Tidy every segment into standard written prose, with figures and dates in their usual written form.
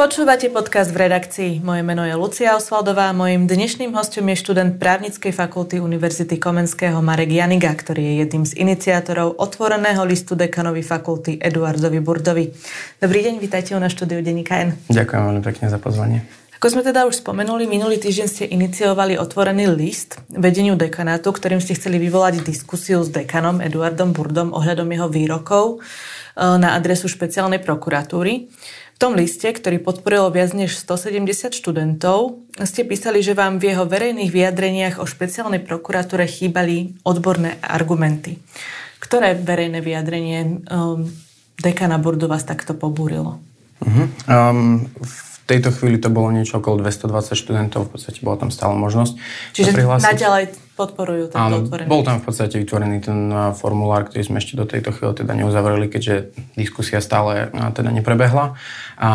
Počúvate podcast v redakcii. Moje meno je Lucia Osvaldová a mojím dnešným hosťom je študent Právnickej fakulty Univerzity Komenského Marek Janiga, ktorý je jedným z iniciátorov otvoreného listu dekanovi fakulty Eduardovi Burdovi. Dobrý deň, vítajte na štúdiu Denníka N. Ďakujem veľmi pekne za pozvanie. Ako sme teda už spomenuli, minulý týždeň ste iniciovali otvorený list vedeniu dekanátu, ktorým ste chceli vyvolať diskusiu s dekanom Eduardom Burdom ohľadom jeho výrokov na adresu špeciálnej prokuratúry. V tom liste, ktorý podporilo viac než 170 študentov, ste písali, že vám v jeho verejných vyjadreniach o špeciálnej prokuratúre chýbali odborné argumenty. Ktoré verejné vyjadrenie dekana Burdu vás takto pobúrilo? V tejto chvíli to bolo niečo okolo 220 študentov, v podstate bola tam stále možnosť sa prihlásiť. Čiže naďalej podporujú tento otvorený. Bol tam v podstate vytvorený ten formulár, ktorý sme ešte do tejto chvíle teda neuzavreli, keďže diskusia stále teda neprebehla. A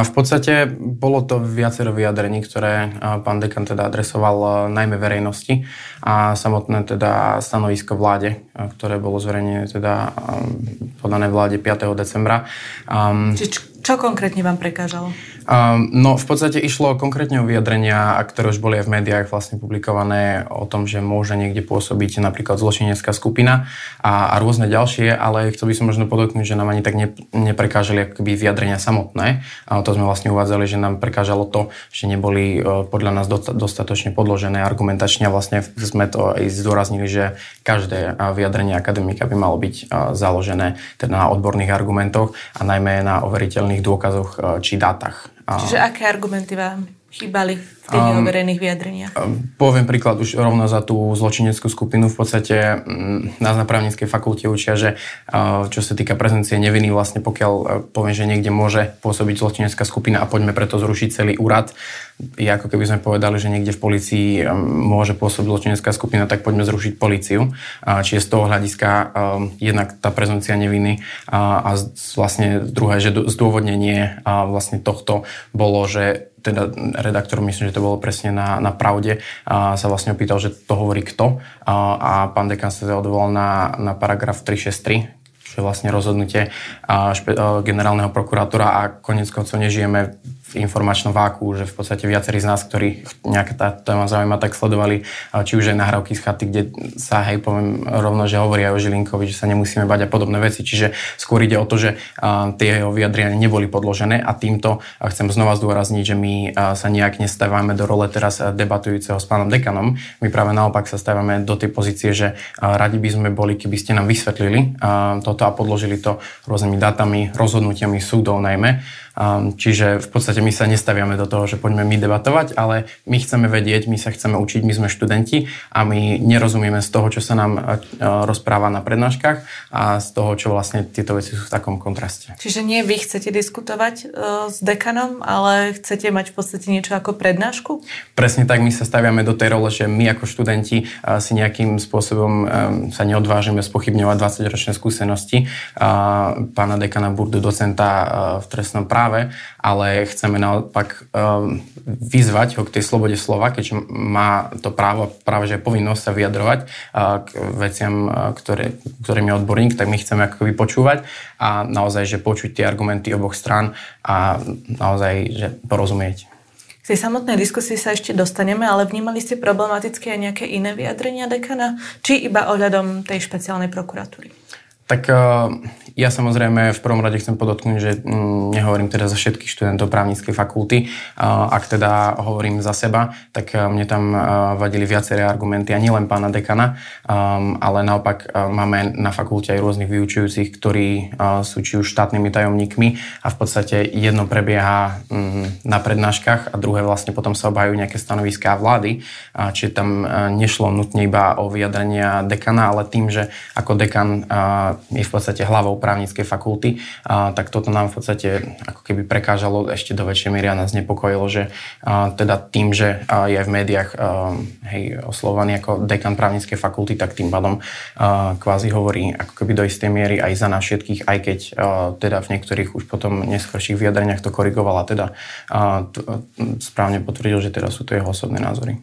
v podstate bolo to viacero vyjadrení, ktoré pán dekan teda adresoval najmä verejnosti a samotné teda stanovisko vláde, ktoré bolo zverejnené teda podané vláde 5. decembra. Čo konkrétne vám prekážalo? No v podstate išlo konkrétne o vyjadrenia, ktoré už boli aj v médiách vlastne publikované o tom, že môže niekde pôsobiť napríklad zločinecká skupina a rôzne ďalšie, ale chcel by som možno podotknúť, že nám ani tak neprekážali akoby vyjadrenia samotné. A to sme vlastne uvádzali, že nám prekážalo to, že neboli podľa nás dostatočne podložené argumentačne. Vlastne sme to aj zdôraznili, že každé vyjadrenie akademika by malo byť založené teda na odborných argumentoch a najmä na overiteľných dôkazoch či dátach. Čiže aké argumenty vám chýbali v tých neoverených vyjadreniach? Poviem príklad už rovno za tú zločineckú skupinu. V podstate nás na právnickej fakulte učia, že čo sa týka prezumcie neviny, vlastne pokiaľ poviem, že niekde môže pôsobiť zločinecká skupina a poďme preto zrušiť celý úrad, je ako keby sme povedali, že niekde v polícii môže pôsobiť zločinecká skupina, tak poďme zrušiť políciu. Čiže z toho hľadiska jednak tá prezumcia neviny a vlastne druhé, že zdôvodnenie vlastne tohto bolo, že teda redaktor, myslím, že to bolo presne na Pravde, sa vlastne opýtal, že to hovorí kto. A pán dekan sa odvolal na paragraf 363, čo je vlastne rozhodnutie generálneho prokurátora a konec koncov nežijeme v informačnom váku, že v podstate viacerí z nás, ktorí nejaká tá téma zaujíma, tak sledovali, či už aj nahrávky z chaty, kde sa, poviem rovno, že hovoria o Žilinkovi, že sa nemusíme bať a podobné veci. Čiže skôr ide o to, že tie jeho vyjadrenia neboli podložené a týmto chcem znova zdôrazniť, že my sa nejak nestávame do role teraz debatujúceho s pánom dekanom. My práve naopak sa stávame do tej pozície, že radi by sme boli, keby ste nám vysvetlili toto a podložili to rôznymi dátami, rozhodnutiami súdov najmä. Čiže v podstate my sa nestaviame do toho, že poďme my debatovať, ale my chceme vedieť, my sa chceme učiť, my sme študenti a my nerozumieme z toho, čo sa nám rozpráva na prednáškach a z toho, čo vlastne tieto veci sú v takom kontraste. Čiže nie vy chcete diskutovať s dekanom, ale chcete mať v podstate niečo ako prednášku? Presne tak, my sa staviame do tej role, že my ako študenti si nejakým spôsobom sa neodvážime spochybňovať 20-ročné skúsenosti pána dekana Burdu, docenta v trestnom práve, ale chceme naopak vyzvať ho k tej slobode slova, keďže má to právo, práve že povinnosť sa vyjadrovať k veciam, ktorým je odborník, tak my chceme akoby počúvať a naozaj, že počuť tie argumenty oboch strán a naozaj, že porozumieť. K tej samotnej diskusii sa ešte dostaneme, ale vnímali ste problematicky aj nejaké iné vyjadrenia dekana, či iba ohľadom tej špeciálnej prokuratúry? Tak ja samozrejme v prvom rade chcem podotknúť, že nehovorím teda za všetkých študentov právnickej fakulty. Ak teda hovorím za seba, tak mne tam vadili viaceré argumenty a nielen pána dekana, ale naopak máme na fakulte aj rôznych vyučujúcich, ktorí sú či už štátnymi tajomníkmi a v podstate jedno prebieha na prednáškach a druhé vlastne potom sa obhajujú nejaké stanoviská vlády. Čiže tam nešlo nutne iba o vyjadrenia dekana, ale tým, že ako dekan je v podstate hlavou právnickej fakulty, tak toto nám v podstate ako keby prekážalo ešte do väčšej miery a nás nepokojilo, že teda tým, že je v médiách oslovaný ako dekan právnickej fakulty, tak tým pádom kvázi hovorí ako keby do istej miery aj za nás všetkých, aj keď teda v niektorých už potom neskorších vyjadreniach to korigovala, teda správne potvrdil, že teda sú to jeho osobné názory.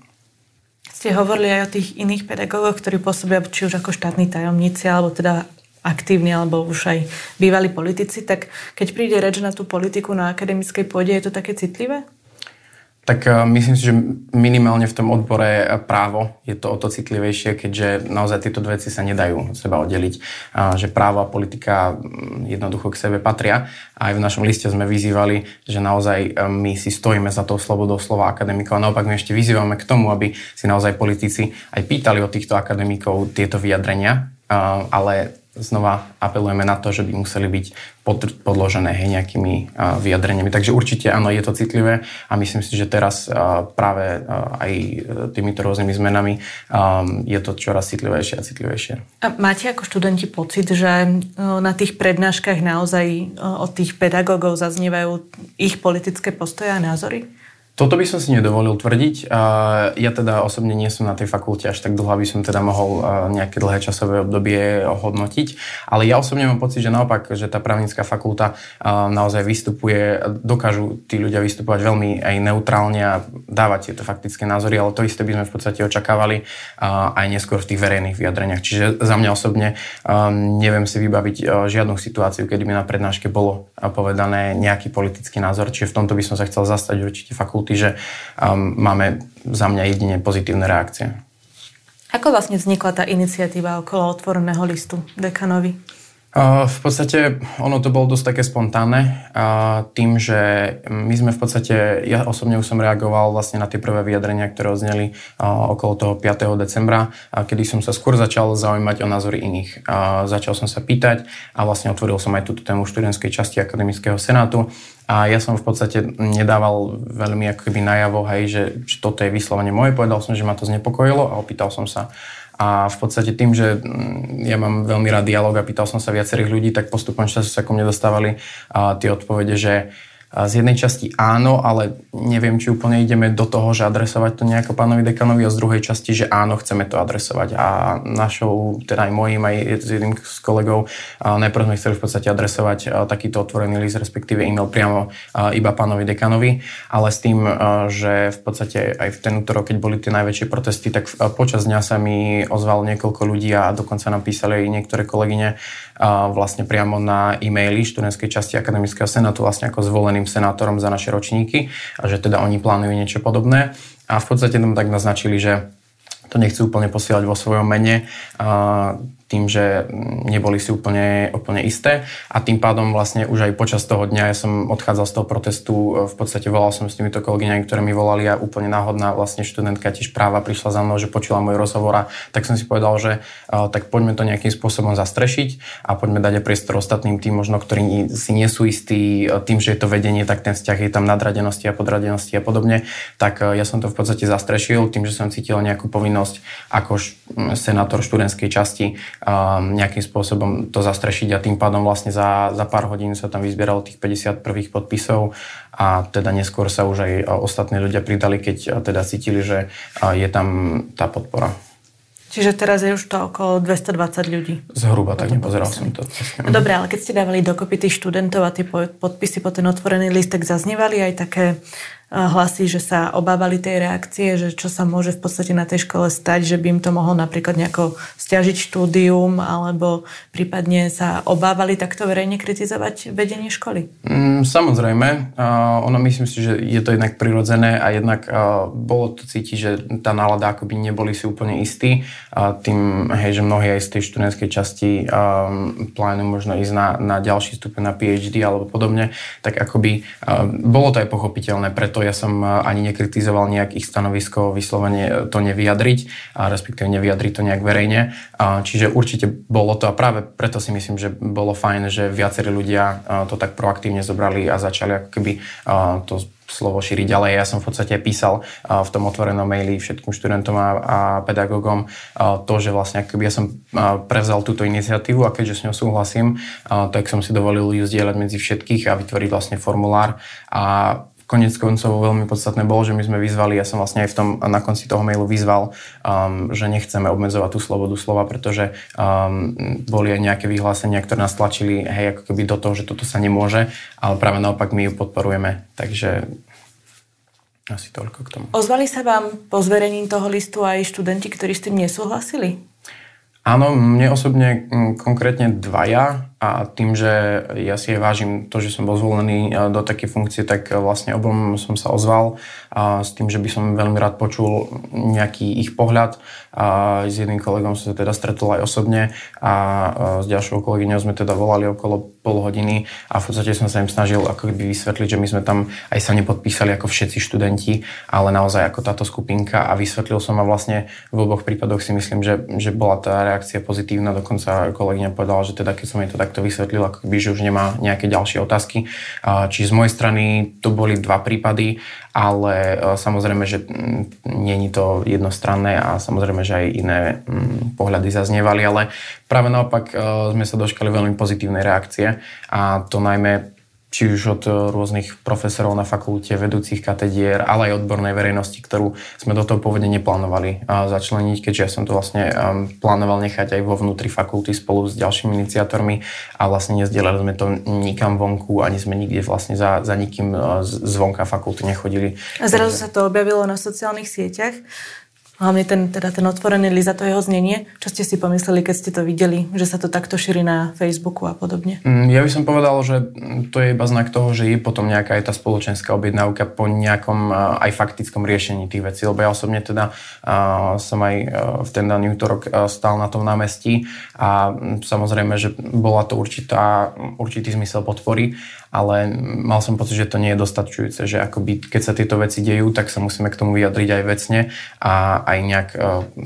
Ste hovorili aj o tých iných pedagógoch, ktorí pôsobia či už ako štátni tajomníci alebo teda aktívni alebo už aj bývalí politici, tak keď príde reč na tú politiku na akademickej pôde, je to také citlivé? Tak myslím si, že minimálne v tom odbore právo je to o to citlivejšie, keďže naozaj tieto veci sa nedajú od seba oddeliť. Že právo a politika jednoducho k sebe patria. Aj v našom liste sme vyzývali, že naozaj my si stojíme za tou slobodou slova akademikov. A naopak my ešte vyzývame k tomu, aby si naozaj politici aj pýtali od týchto akademikov tieto vyjadrenia, ale znova apelujeme na to, že by museli byť podložené nejakými vyjadreniami. Takže určite áno, je to citlivé a myslím si, že teraz práve aj týmito rôznymi zmenami je to čoraz citlivejšie a citlivejšie. A máte ako študenti pocit, že na tých prednáškach naozaj od tých pedagógov zaznievajú ich politické postoje a názory? Toto by som si nedovolil tvrdiť. Ja teda osobne nie som na tej fakulte až tak dlho, aby som teda mohol nejaké dlhé časové obdobie hodnotiť. Ale ja osobne mám pocit, že naopak, že tá právnická fakulta naozaj vystupuje, dokážu tí ľudia vystupovať veľmi aj neutrálne a dávať tieto faktické názory, ale to isté by sme v podstate očakávali aj neskôr v tých verejných vyjadreniach. Čiže za mňa osobne neviem si vybaviť žiadnu situáciu, kedy by na prednáške bolo povedané nejaký politický názor. Čiže v tomto by som sa chcel zastať určite fakulty, že máme za mňa jedine pozitívne reakcie. Ako vlastne vznikla tá iniciatíva okolo otvoreného listu dekanovi? V podstate ono to bolo dosť také spontánne tým, že my sme v podstate, ja osobne už som reagoval vlastne na tie prvé vyjadrenia, ktoré odzneli okolo toho 5. decembra, kedy som sa skôr začal zaujímať o názory iných. Začal som sa pýtať a vlastne otvoril som aj túto tému študentskej časti Akademického senátu. A ja som v podstate nedával veľmi akoby najavo, hej, že toto je vyslovene moje. Povedal som, že ma to znepokojilo a opýtal som sa. A v podstate tým, že ja mám veľmi rád dialóg a pýtal som sa viacerých ľudí, tak postupom času sa ku mne dostávali tie odpovede, že z jednej časti áno, ale neviem, či úplne ideme do toho, že adresovať to nejako pánovi dekanovi, a z druhej časti, že áno, chceme to adresovať. A našou, teda aj mojím, aj s jedným z kolegov, najprv sme chceli v podstate adresovať takýto otvorený list, respektíve e-mail priamo iba pánovi dekanovi, ale s tým, že v podstate aj v ten útorok, keď boli tie najväčšie protesty, tak počas dňa sa mi ozvalo niekoľko ľudí a dokonca napísali aj niektoré kolegyne vlastne priamo na e-maili študentskej časti Akademického senátu vlastne ako zvolený senátorom za naše ročníky a že teda oni plánujú niečo podobné a v podstate tam tak naznačili, že to nechcú úplne posielať vo svojom mene tým, že neboli si úplne isté a tým pádom vlastne už aj počas toho dňa ja som odchádzal z toho protestu, v podstate volal som s týmito kolegyňami, ktoré mi volali a úplne náhodná vlastne študentka tiež práva prišla za mnou, že počula môj rozhovor a tak som si povedal, že tak poďme to nejakým spôsobom zastrešiť a poďme dať aj priestor ostatným tým možno, ktorí si nie sú istí tým, že je to vedenie, tak ten vzťah je tam nadradenosti a podradenosti a podobne, tak ja som to v podstate zastrešil tým, že som cítil nejakú povinnosť ako senátor študentskej časti nejakým spôsobom to zastrešiť a tým pádom vlastne za pár hodín sa tam vyzbieralo tých 50 prvých podpisov a teda neskôr sa už aj ostatní ľudia pridali, keď teda cítili, že je tam tá podpora. Čiže teraz je už to okolo 220 ľudí. Zhruba, tak nepozeral som to. No dobre, ale keď ste dávali dokopy tých študentov a tie podpisy po ten otvorený list, tak zaznievali aj také hlasy, že sa obávali tej reakcie, že čo sa môže v podstate na tej škole stať, že by im to mohlo napríklad nejako stiažiť štúdium alebo prípadne sa obávali takto verejne kritizovať vedenie školy? Samozrejme. Ono myslím si, že je to jednak prirodzené a jednak bolo to cítiť, že tá nálada akoby neboli si úplne istí. Tým, hej, že mnohí aj z tej študentskej časti plánujú možno ísť na ďalší stupeň na PhD alebo podobne, tak akoby bolo to aj pochopiteľné, preto ja som ani nekritizoval nejak ich stanovisko vyslovene to nevyjadriť a respektíve nevyjadriť to nejak verejne. Čiže určite bolo to a práve preto si myslím, že bolo fajn, že viacerí ľudia to tak proaktívne zobrali a začali ako keby to slovo šíriť ďalej. Ja som v podstate písal v tom otvorenom maili všetkým študentom a pedagógom to, že vlastne akoby ja som prevzal túto iniciatívu a keďže s ňou súhlasím, tak som si dovolil ju zdieľať medzi všetkých a vytvoriť vlastne formulár a koniec koncov veľmi podstatné bolo, že my sme vyzvali, ja som vlastne aj v tom, na konci toho mailu vyzval, že nechceme obmedzovať tú slobodu slova, pretože boli aj nejaké vyhlásenia, ktoré nás tlačili, hej, ako keby do toho, že toto sa nemôže, ale práve naopak my ju podporujeme, takže asi toľko k tomu. Ozvali sa vám po zverejnení toho listu aj študenti, ktorí s tým nesúhlasili? Áno, mne osobne konkrétne dvaja a tým, že ja si vážim to, že som bol zvolený do takej funkcie, tak vlastne obom som sa ozval a s tým, že by som veľmi rád počul nejaký ich pohľad a s jedným kolegom som sa teda stretol aj osobne a s ďalšou kolegyňou sme teda volali okolo pol hodiny a v podstate som sa im snažil ako keby vysvetliť, že my sme tam aj sa nepodpísali ako všetci študenti, ale naozaj ako táto skupinka a vysvetlil som a vlastne v oboch prípadoch si myslím, že bola tá reakcia pozitívna, dokonca kolegyňa povedala, že teda keď som jej to takto vysvetlil, ako by, že už nemá nejaké ďalšie otázky. Či z mojej strany to boli dva prípady, ale samozrejme, že nie je to jednostranné a samozrejme, že aj iné pohľady zaznievali, ale práve naopak sme sa dočkali veľmi pozitívnej reakcie a to najmä či už od rôznych profesorov na fakulte, vedúcich katedier, ale aj odbornej verejnosti, ktorú sme do toho pôvodne neplánovali začleniť, keďže ja som to vlastne plánoval nechať aj vo vnútri fakulty spolu s ďalšími iniciátormi a vlastne nezdielali sme to nikam vonku, ani sme nikde vlastne za nikým zvonka fakulty nechodili. A zrazu sa to objavilo na sociálnych sieťach, hlavne ten otvorený list a to jeho znenie. Čo ste si pomysleli, keď ste to videli? Že sa to takto šíri na Facebooku a podobne? Ja by som povedal, že to je iba znak toho, že je potom nejaká aj tá spoločenská objednávka po nejakom aj faktickom riešení tých vecí. Lebo ja osobne teda som aj v ten daný útorok stál na tom námestí a samozrejme, že bola to určitý zmysel podpory, ale mal som pocit, že to nie je dostačujúce, že akoby, keď sa tieto veci dejú, tak sa musíme k tomu vyjadriť aj vecne a aj nejak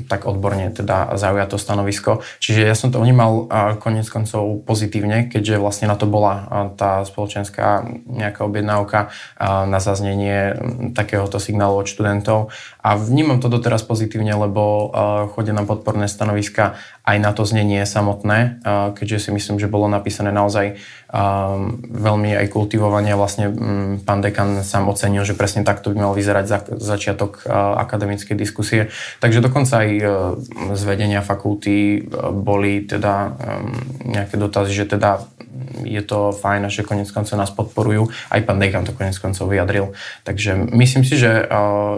tak odborne teda zaujať to stanovisko. Čiže ja som to vnímal koniec koncov pozitívne, keďže vlastne na to bola tá spoločenská nejaká objednávka na zaznenie takéhoto signálu od študentov. A vnímam to doteraz pozitívne, lebo chodia na podporné stanoviska aj na to znenie samotné, keďže si myslím, že bolo napísané naozaj veľmi aj kultivovania. Vlastne pán dekan sám ocenil, že presne takto by mal vyzerať začiatok akademickej diskusie. Takže dokonca aj z vedenia fakulty boli teda nejaké dotazy, že teda je to fajn, že konec koncov nás podporujú. Aj pán dekan to konec koncov vyjadril. Takže myslím si, že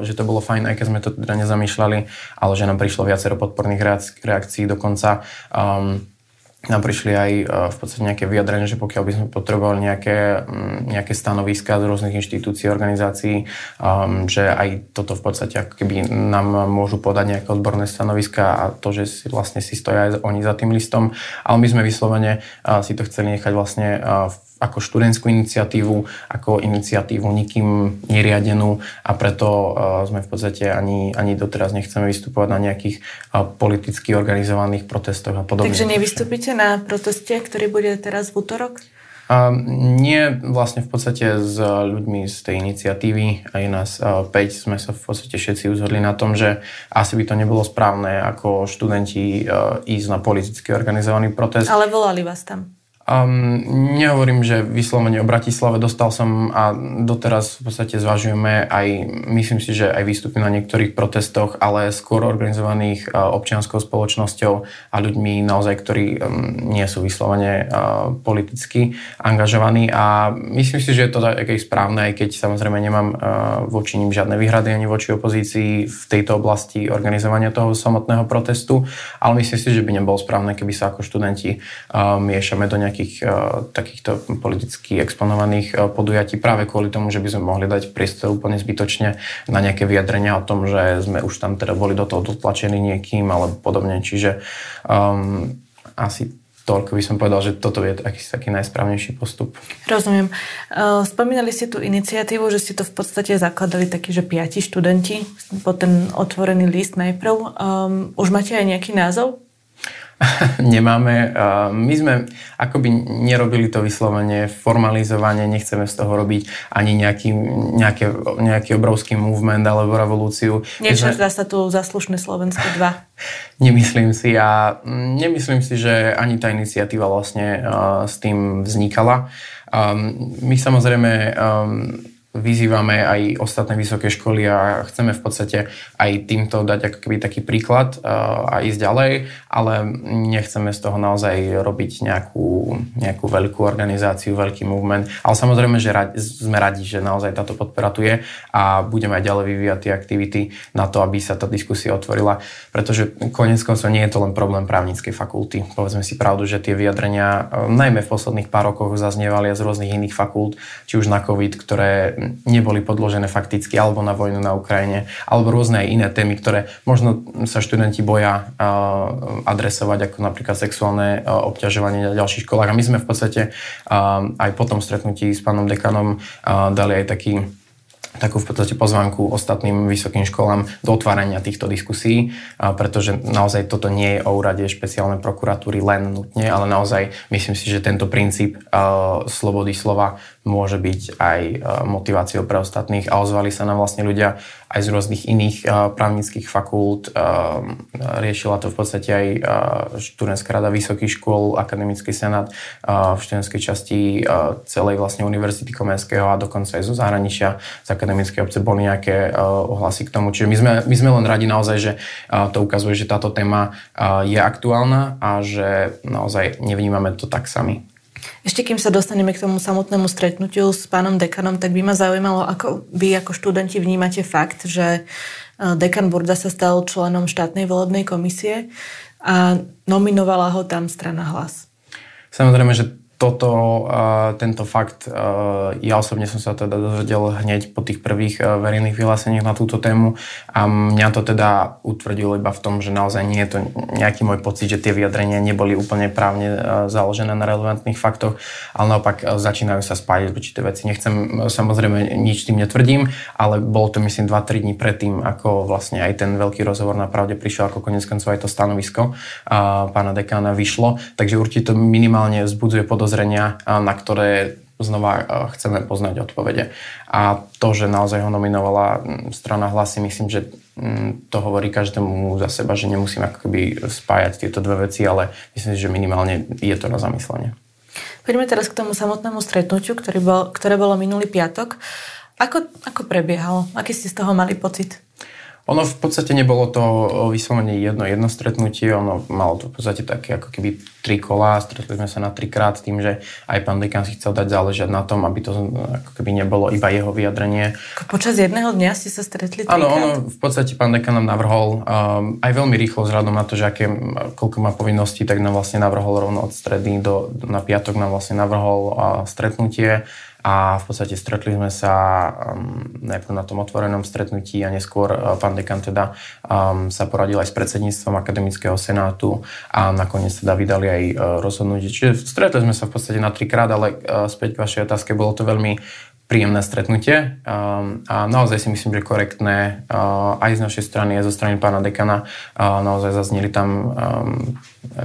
to bolo fajn, aj keď sme to teda nezamýšľali, ale že nám prišlo viacero podporných reakcií dokonca. Nám prišli aj v podstate nejaké vyjadrenie, že pokiaľ by sme potrebovali nejaké stanoviská z rôznych inštitúcií, organizácií, že aj toto v podstate ako keby nám môžu podať nejaké odborné stanoviská a to, že si vlastne stoja aj oni za tým listom. Ale my sme vyslovene si to chceli nechať vlastne ako študentskú iniciatívu, ako iniciatívu nikým neriadenú a preto sme v podstate ani doteraz nechceme vystupovať na nejakých politicky organizovaných protestoch a podobne. Takže nevystúpite na proteste, ktorý bude teraz v útorok? Nie, vlastne v podstate s ľuďmi z tej iniciatívy, aj nás 5 sme sa v podstate všetci uzhodli na tom, že asi by to nebolo správne ako študenti ísť na politicky organizovaný protest. Ale volali vás tam? Nehovorím, že vyslovene o Bratislave dostal som a doteraz v podstate zvažujeme aj, myslím si, že aj výstupy na niektorých protestoch, ale skôr organizovaných občianskou spoločnosťou a ľuďmi naozaj, ktorí nie sú vyslovene politicky angažovaní a myslím si, že je to také správne, aj keď samozrejme nemám voči nim žiadne výhrady ani voči opozícii v tejto oblasti organizovania toho samotného protestu, ale myslím si, že by nebolo správne, keby sa ako študenti miešame do nejakých takýchto politicky exponovaných podujatí práve kvôli tomu, že by sme mohli dať priestor úplne zbytočne na nejaké vyjadrenia o tom, že sme už tam teda boli do toho dotlačení niekým alebo podobne. Čiže asi toľko by som povedal, že toto je taký najsprávnejší postup. Rozumiem. Spomínali ste tú iniciatívu, že ste to v podstate zakladali takí, že 5 študenti po ten otvorený list najprv. Už máte aj nejaký názov? Nemáme. My sme akoby nerobili to vyslovene formalizovanie, nechceme z toho robiť ani nejaký obrovský movement alebo revolúciu. Nečertá sa tu Zaslušné Slovensko 2. Nemyslím si a nemyslím si, že ani tá iniciatíva vlastne s tým vznikala. My samozrejme vyzývame aj ostatné vysoké školy a chceme v podstate aj týmto dať ako keby taký príklad a ísť ďalej, ale nechceme z toho naozaj robiť nejakú veľkú organizáciu, veľký movement, ale samozrejme, že sme radi, že naozaj táto podpora tu je a budeme aj ďalej vyvíjať tie aktivity na to, aby sa tá diskusia otvorila, pretože koniec koncov nie je to len problém právnickej fakulty. Povedzme si pravdu, že tie vyjadrenia najmä v posledných pár rokoch zaznievali z rôznych iných fakult, či už na COVID, ktoré neboli podložené fakticky, alebo na vojnu na Ukrajine, alebo rôzne aj iné témy, ktoré možno sa študenti boja adresovať, ako napríklad sexuálne obťažovanie na ďalších školách. A my sme v podstate aj po tom stretnutí s pánom dekanom dali aj takú v podstate pozvánku ostatným vysokým školám do otvárania týchto diskusí, pretože naozaj toto nie je o úrade špeciálnej prokuratúry len nutne, ale naozaj myslím si, že tento princíp slobody slova môže byť aj motiváciou pre ostatných a ozvali sa nám vlastne ľudia aj z rôznych iných právnických fakult. Riešila to v podstate aj študentská rada vysokých škôl, Akademický senát v študentskej časti celej vlastne Univerzity Komenského a dokonca aj zo zahraničia, z akademickej obce boli nejaké ohlasy k tomu. Čiže my sme len radi naozaj, že to ukazuje, že táto téma je aktuálna a že naozaj nevnímame to tak sami. Ešte kým sa dostaneme k tomu samotnému stretnutiu s pánom dekanom, tak by ma zaujímalo, ako vy ako študenti vnímate fakt, že dekan Burda sa stal členom štátnej volebnej komisie a nominovala ho tam strana Hlas. Samozrejme, že tento fakt, ja osobne som sa teda dozvedel hneď po tých prvých verejných vyhláseniach na túto tému a mňa to teda utvrdilo iba v tom, že naozaj nie je to nejaký môj pocit, že tie vyjadrenia neboli úplne právne založené na relevantných faktoch, ale naopak začínajú sa spájať určité veci. Nechcem, samozrejme, nič tým netvrdím, ale bolo to myslím 2-3 dní predtým, ako vlastne aj ten veľký rozhovor na Pravde prišiel, ako koniec koncov aj to stanovisko pána dekána vyšlo, takže určite minimálne vzbudzuje podozrenia, na ktoré znova chceme poznať odpovede. A to, že naozaj ho nominovala strana Hlasy, myslím, že to hovorí každému za seba, že nemusím ako keby spájať tieto dve veci, ale myslím, že minimálne je to na zamyslenie. Poďme teraz k tomu samotnému stretnutiu, ktoré bolo minulý piatok. Ako prebiehalo? Aký ste z toho mali pocit? Ono v podstate nebolo to vyslovene jedno stretnutie, ono malo to v podstate také ako keby 3 kola, stretli sme sa na 3-krát tým, že aj pán dekan si chcel dať záležať na tom, aby to ako keby nebolo iba jeho vyjadrenie. Počas jedného dňa ste sa stretli 3-krát? Áno, ono v podstate pán dekan nám navrhol aj veľmi rýchlo vzhľadom na to, že koľko má povinností, tak nám vlastne navrhol rovno od stredy na piatok nám vlastne navrhol stretnutie. A v podstate stretli sme sa najprv na tom otvorenom stretnutí a neskôr pán dekan teda sa poradil aj s predsedníctvom Akademického senátu a nakoniec teda vydali aj rozhodnutie. Čiže stretli sme sa v podstate na 3-krát, ale späť k vašej otázke, bolo to veľmi príjemné stretnutie a naozaj si myslím, že korektné aj z našej strany, aj zo strany pána dekana. Naozaj zazneli tam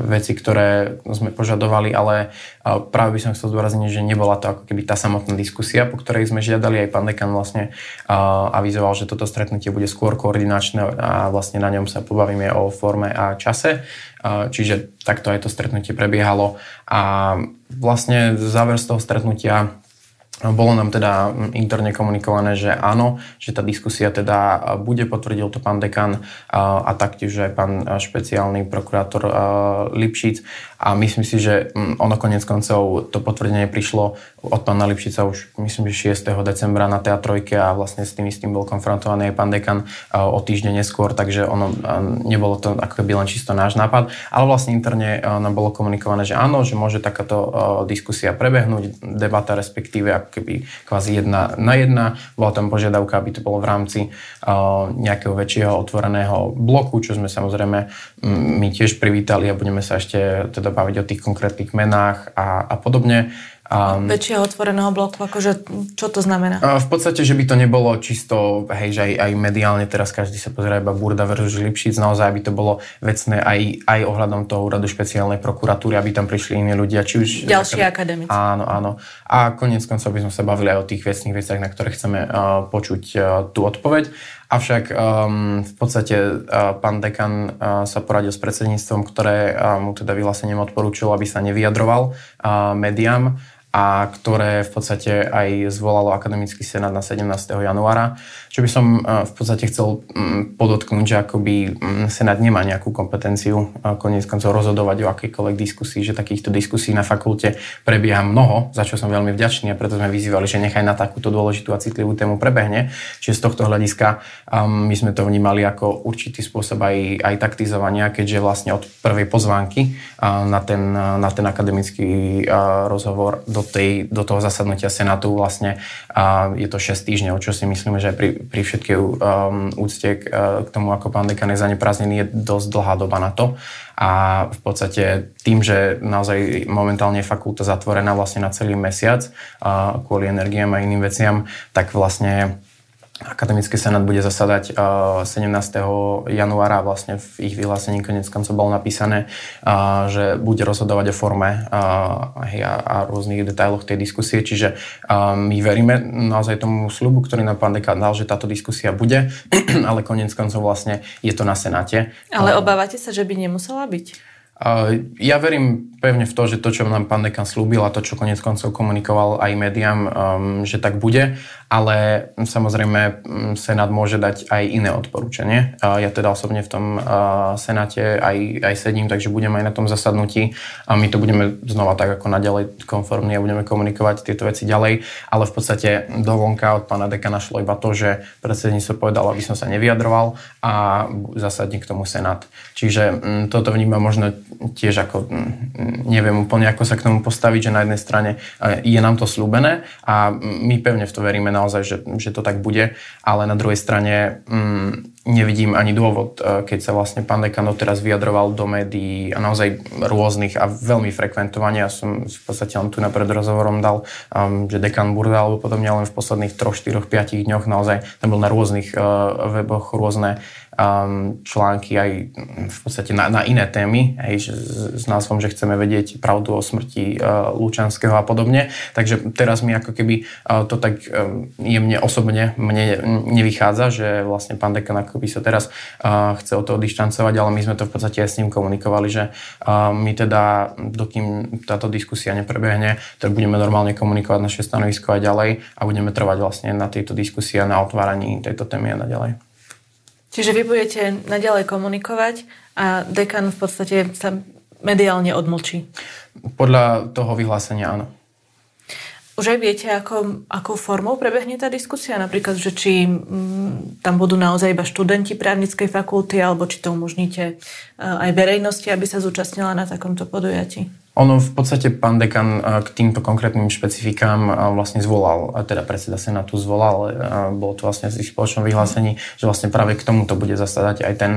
veci, ktoré sme požadovali, ale práve by som chcel zdôrazniť, že nebola to ako keby tá samotná diskusia, po ktorej sme žiadali, aj pán dekan vlastne avizoval, že toto stretnutie bude skôr koordinačné a vlastne na ňom sa pobavíme o forme a čase. Čiže takto aj to stretnutie prebiehalo a vlastne záver z toho stretnutia bolo nám teda interne komunikované, že áno, že tá diskusia teda bude, potvrdil to pán dekan a taktiež aj pán špeciálny prokurátor Lipšic. A myslím si, že ono koniec koncov to potvrdenie prišlo od pána Lipšica už myslím, že 6. decembra na teatrojke a vlastne s tým bol konfrontovaný aj pán dekan o týždeň neskôr, takže ono nebolo to ako keby len čisto náš nápad, ale vlastne interne nám bolo komunikované, že áno, že môže takáto diskusia prebehnúť, debata respektíve keby kvázi 1:1. Bola tam požiadavka, aby to bolo v rámci nejakého väčšieho otvoreného bloku, čo sme samozrejme my tiež privítali a budeme sa ešte teda baviť o tých konkrétnych menách a podobne. Väčšieho otvoreného bloku, akože čo to znamená? V podstate, že by to nebolo čisto, hej, že aj mediálne teraz každý sa pozerá iba Burda versus Lipšic, naozaj by to bolo vecné aj ohľadom toho úradu špeciálnej prokuratúry, aby tam prišli iní ľudia, či už... Ďalší akademici. Áno. A koniec koncov by sme sa bavili aj o tých vecných veciach, na ktoré chceme počuť tú odpoveď. Avšak v podstate pán dekan sa poradil s predsedníctvom, ktoré mu teda vyhlásením odporúčilo, aby sa nevyjadroval médiám a ktoré v podstate aj zvolalo Akademický senát na 17. januára. Čo by som v podstate chcel podotknúť, že akoby senát nemá nejakú kompetenciu koniec koncov rozhodovať o akýkoľvek diskusii, že takýchto diskusí na fakulte prebieha mnoho, za čo som veľmi vďačný a preto sme vyzývali, že nechaj na takúto dôležitú a citlivú tému prebehne. Čiže z tohto hľadiska my sme to vnímali ako určitý spôsob aj taktizovania, keďže vlastne od prvej pozvánky na ten akademický rozhovor do toho zasadnutia senátu vlastne je to 6 týždňov, čo si myslíme, že aj pri všetkej úcte k tomu, ako pán dekan je zaneprázdnený, je dosť dlhá doba na to. A v podstate tým, že naozaj momentálne je fakulta zatvorená vlastne na celý mesiac kvôli energiám a iným veciam, tak vlastne Akademický senát bude zasadať 17. januára, vlastne v ich vyhlásení koniec koncov bolo napísané, že bude rozhodovať o forme a rôznych detailoch tej diskusie, čiže my veríme naozaj tomu sľubu, ktorý nám pán dekán dal, že táto diskusia bude, ale koniec koncov vlastne je to na senáte. Ale obávate sa, že by nemusela byť? Ja verím pevne v to, že to, čo nám pán dekan slúbil a to, čo koniec koncov komunikoval aj médiám, že tak bude, ale samozrejme senát môže dať aj iné odporúčanie. Ja teda osobne v tom senáte aj sedím, takže budem aj na tom zasadnutí a my to budeme znova tak ako naďalej konformní a budeme komunikovať tieto veci ďalej, ale v podstate dovonka od pána dekana šlo iba to, že predsedníctvo povedalo, aby som sa nevyjadroval a zasadne k tomu senát. Čiže toto vnímam možno tiež ako, neviem úplne ako sa k tomu postaviť, že na jednej strane je nám to sľúbené a my pevne v to veríme naozaj, že to tak bude, ale na druhej strane nevidím ani dôvod, keď sa vlastne pán dekan doteraz vyjadroval do médií a naozaj rôznych a veľmi frekventovania. Ja som v podstate len tu napred rozhovorom dal, že dekan Burda alebo podobne, len v posledných 3, 4, 5 dňoch naozaj tam bol na rôznych weboch rôzne články aj v podstate na iné témy, hej, s názvom, že chceme vedieť pravdu o smrti Lučanského a podobne. Takže teraz mi ako keby to tak jemne osobne mne nevychádza, že vlastne pán dekan akoby sa teraz chce od toho dištancovať, ale my sme to v podstate aj s ním komunikovali, že my teda, dokým táto diskusia neprebehne, tak budeme normálne komunikovať naše stanovisko aj ďalej a budeme trvať vlastne na tejto diskusii a na otváraní tejto témy a naďalej. Čiže vy budete naďalej komunikovať a dekan v podstate sa mediálne odmlčí? Podľa toho vyhlásenia áno. Už aj viete, akou formou prebehne tá diskusia? Napríklad, že či tam budú naozaj iba študenti právnickej fakulty, alebo či to umožníte aj verejnosti, aby sa zúčastnila na takomto podujatí? Ono v podstate pán dekan k týmto konkrétnym špecifikám vlastne zvolal, teda predseda senátu zvolal, bolo to vlastne v spoločnom vyhlásení, že vlastne práve k tomuto bude zasadať aj ten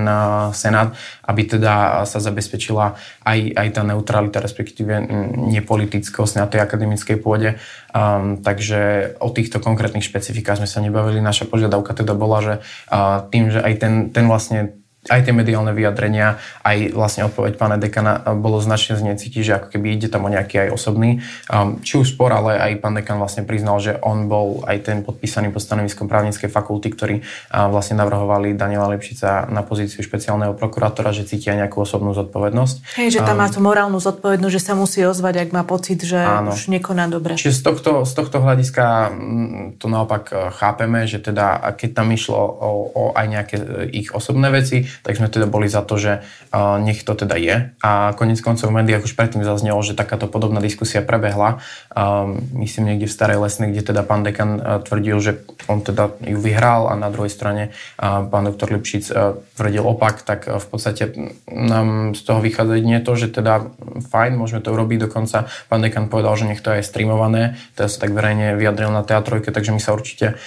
senát, aby teda sa zabezpečila aj tá neutralita, respektíve nepolitickosť na tej akademickej pôde. Takže o týchto konkrétnych špecifikách sme sa nebavili. Naša požiadavka teda bola, že tým, že aj ten vlastne aj tie mediálne vyjadrenia, aj vlastne odpoveď pána dekana bolo značne znecítiť, že ako keby ide tam o nejaký aj osobný. Či už spor, ale aj pán dekan vlastne priznal, že on bol aj ten podpísaný pod stanoviskom právnickej fakulty, ktorý vlastne navrhovali Daniela Lipšica na pozíciu špeciálneho prokurátora, že cítia nejakú osobnú zodpovednosť. Hej, že tam má tú morálnu zodpovednosť, že sa musí ozvať, ak má pocit, že áno, už nekoná dobre. Čiže z tohto hľadiska to naopak chápeme, že teda keď tam išlo o aj nejaké ich osobné veci, tak sme teda boli za to, že nech to teda je. A koniec koncov v médiách už predtým zaznelo, že takáto podobná diskusia prebehla. Myslím niekde v Starej Lesnej, kde teda pán dekan tvrdil, že on teda ju vyhral a na druhej strane pán doktor Lipšic tvrdil opak, tak v podstate nám z toho vychádza jedine to, že teda fajn, môžeme to urobiť dokonca. Pán dekan povedal, že nech to je streamované, teda sa tak verejne vyjadril na teatrojke, takže my sa určite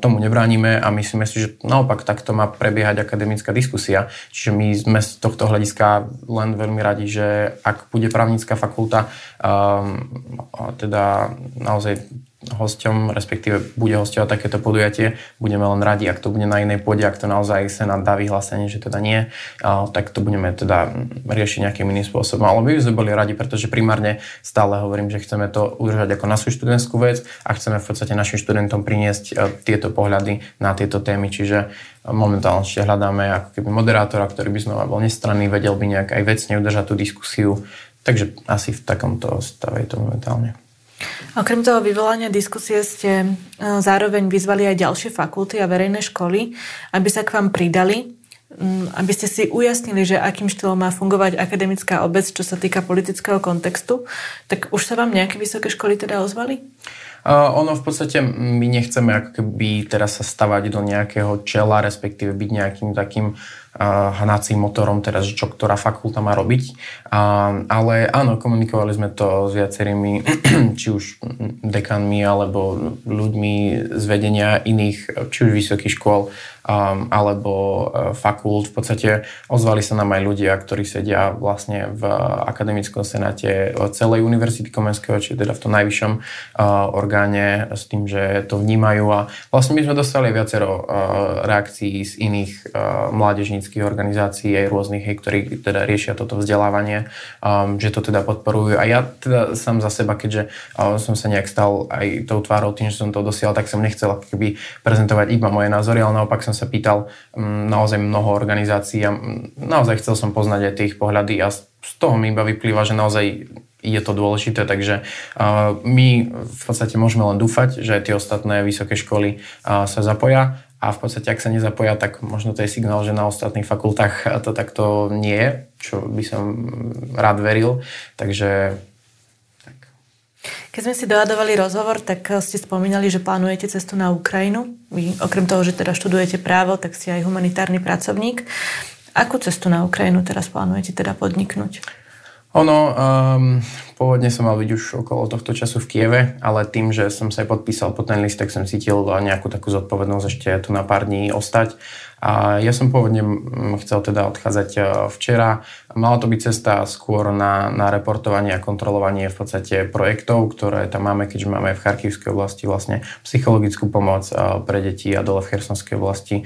tomu nebránime a myslíme si, že naopak takto má prebiehať akademická diskusia. Čiže my sme z tohto hľadiska len veľmi radi, že ak bude právnická fakulta teda naozaj hosťom, respektíve bude hosťovať takéto podujatie, budeme len radi, ak to bude na inej pôde, ak to naozaj senát dá vyhlásenie, že teda nie, tak to budeme teda riešiť nejakým iným spôsobom. Ale my sme boli radi, pretože primárne stále hovorím, že chceme to udržať ako našu študentskú vec a chceme v podstate našim študentom priniesť tieto pohľady na tieto témy, čiže momentálne ešte hľadáme ako keby moderátora, ktorý by znova bol nestranný, vedel by nejak aj vecne udržať tú diskusiu, takže asi v takomto stave je to momentálne. Okrem toho vyvolania diskusie ste zároveň vyzvali aj ďalšie fakulty a verejné školy, aby sa k vám pridali, aby ste si ujasnili, že akým štýlom má fungovať akademická obec, čo sa týka politického kontextu. Tak už sa vám nejaké vysoké školy teda ozvali? Ono v podstate, my nechceme ako keby teraz sa stavať do nejakého čela, respektíve byť nejakým takým hnacím motorom teraz, čo ktorá fakulta má robiť. Ale áno, komunikovali sme to s viacerými, či už dekanmi, alebo ľuďmi z vedenia iných, či už vysokých škôl, alebo fakult. V podstate ozvali sa nám aj ľudia, ktorí sedia vlastne v Akademickom senáte celej Univerzity Komenského, či teda v tom najvyššom orgáne, s tým, že to vnímajú. A vlastne my sme dostali viacero reakcií z iných mládežníckych organizácií aj rôznych, ktorí teda riešia toto vzdelávanie, že to teda podporujú. A ja teda sám za seba, keďže som sa nejak stal aj tou tvárou tým, že som to dosial, tak som nechcel keby prezentovať iba moje názory, ale naopak som sa pýtal naozaj mnoho organizácií a naozaj chcel som poznať aj tie ich pohľady a z toho mi iba vyplýva, že naozaj je to dôležité, takže my v podstate môžeme len dúfať, že tie ostatné vysoké školy sa zapoja a v podstate ak sa nezapoja, tak možno to je signál, že na ostatných fakultách to takto nie je, čo by som rád veril, takže tak. Keď sme si dohadovali rozhovor, tak ste spomínali, že plánujete cestu na Ukrajinu. Vy okrem toho, že teda študujete právo, tak ste aj humanitárny pracovník. Akú cestu na Ukrajinu teraz plánujete teda podniknúť? Ono, pôvodne som mal byť už okolo tohto času v Kieve, ale tým, že som sa podpísal pod ten list, tak som cítil nejakú takú zodpovednosť ešte tu na pár dní ostať. A ja som pôvodne chcel teda odchádzať včera. Mala to byť cesta skôr na reportovanie a kontrolovanie v podstate projektov, ktoré tam máme, keďže máme v Charkivskej oblasti vlastne psychologickú pomoc pre deti a dole v Chersonskej oblasti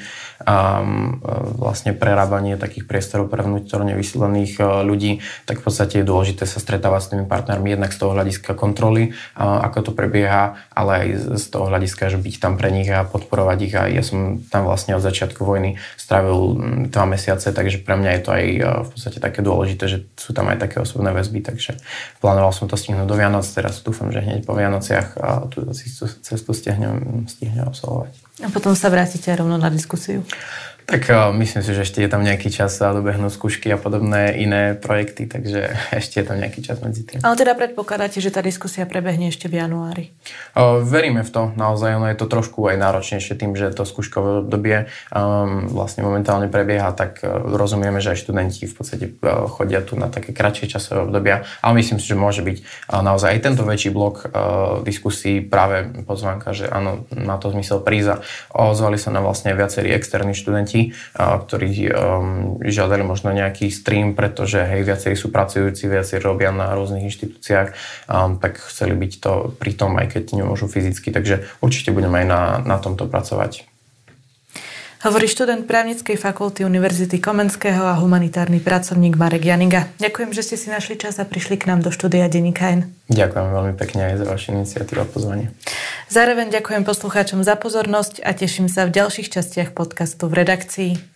vlastne prerábanie takých priestorov pre vnútorne vysídlených ľudí, tak v podstate je dôležité sa stretávať s tými partnermi jednak z toho hľadiska kontroly, ako to prebieha, ale aj z toho hľadiska, že byť tam pre nich a podporovať ich. A ja som tam vlastne od začiatku vojny strávil 2 mesiace, takže pre mňa je to aj v podstate také dôležité, že sú tam aj také osobné väzby, takže plánoval som to stihnúť do Vianoc, teraz dúfam, že hneď po Vianociach tú cestu stihne absolvovať. A potom sa vrátite rovno na diskusiu? Tak myslím si, že ešte je tam nejaký čas a dobehnú skúšky a podobné iné projekty, takže ešte je tam nejaký čas medzi tým. Ale teda predpokladáte, že tá diskusia prebehne ešte v januári? Veríme v to, naozaj ono je to trošku aj náročnejšie tým, že to skúškové obdobie vlastne momentálne prebieha, tak rozumieme, že aj študenti v podstate chodia tu na také kratšie časové obdobia, ale myslím si, že môže byť naozaj aj tento väčší blok diskusí práve pozvánka, že áno, má to zmysel prísť. Ozvali sa nám vlastne viacerí externí študenti, ktorí žiadali možno nejaký stream, pretože hej, viacerí sú pracujúci, viacerí robia na rôznych inštitúciách, tak chceli byť to pri tom, aj keď nemôžu fyzicky, takže určite budeme aj na tomto pracovať. Hovorí študent Právnickej fakulty Univerzity Komenského a humanitárny pracovník Marek Janiga. Ďakujem, že ste si našli čas a prišli k nám do štúdia Denníka N. Ďakujem veľmi pekne aj za vašu iniciatívu a pozvanie. Zároveň ďakujem poslucháčom za pozornosť a teším sa v ďalších častiach podcastu v redakcii.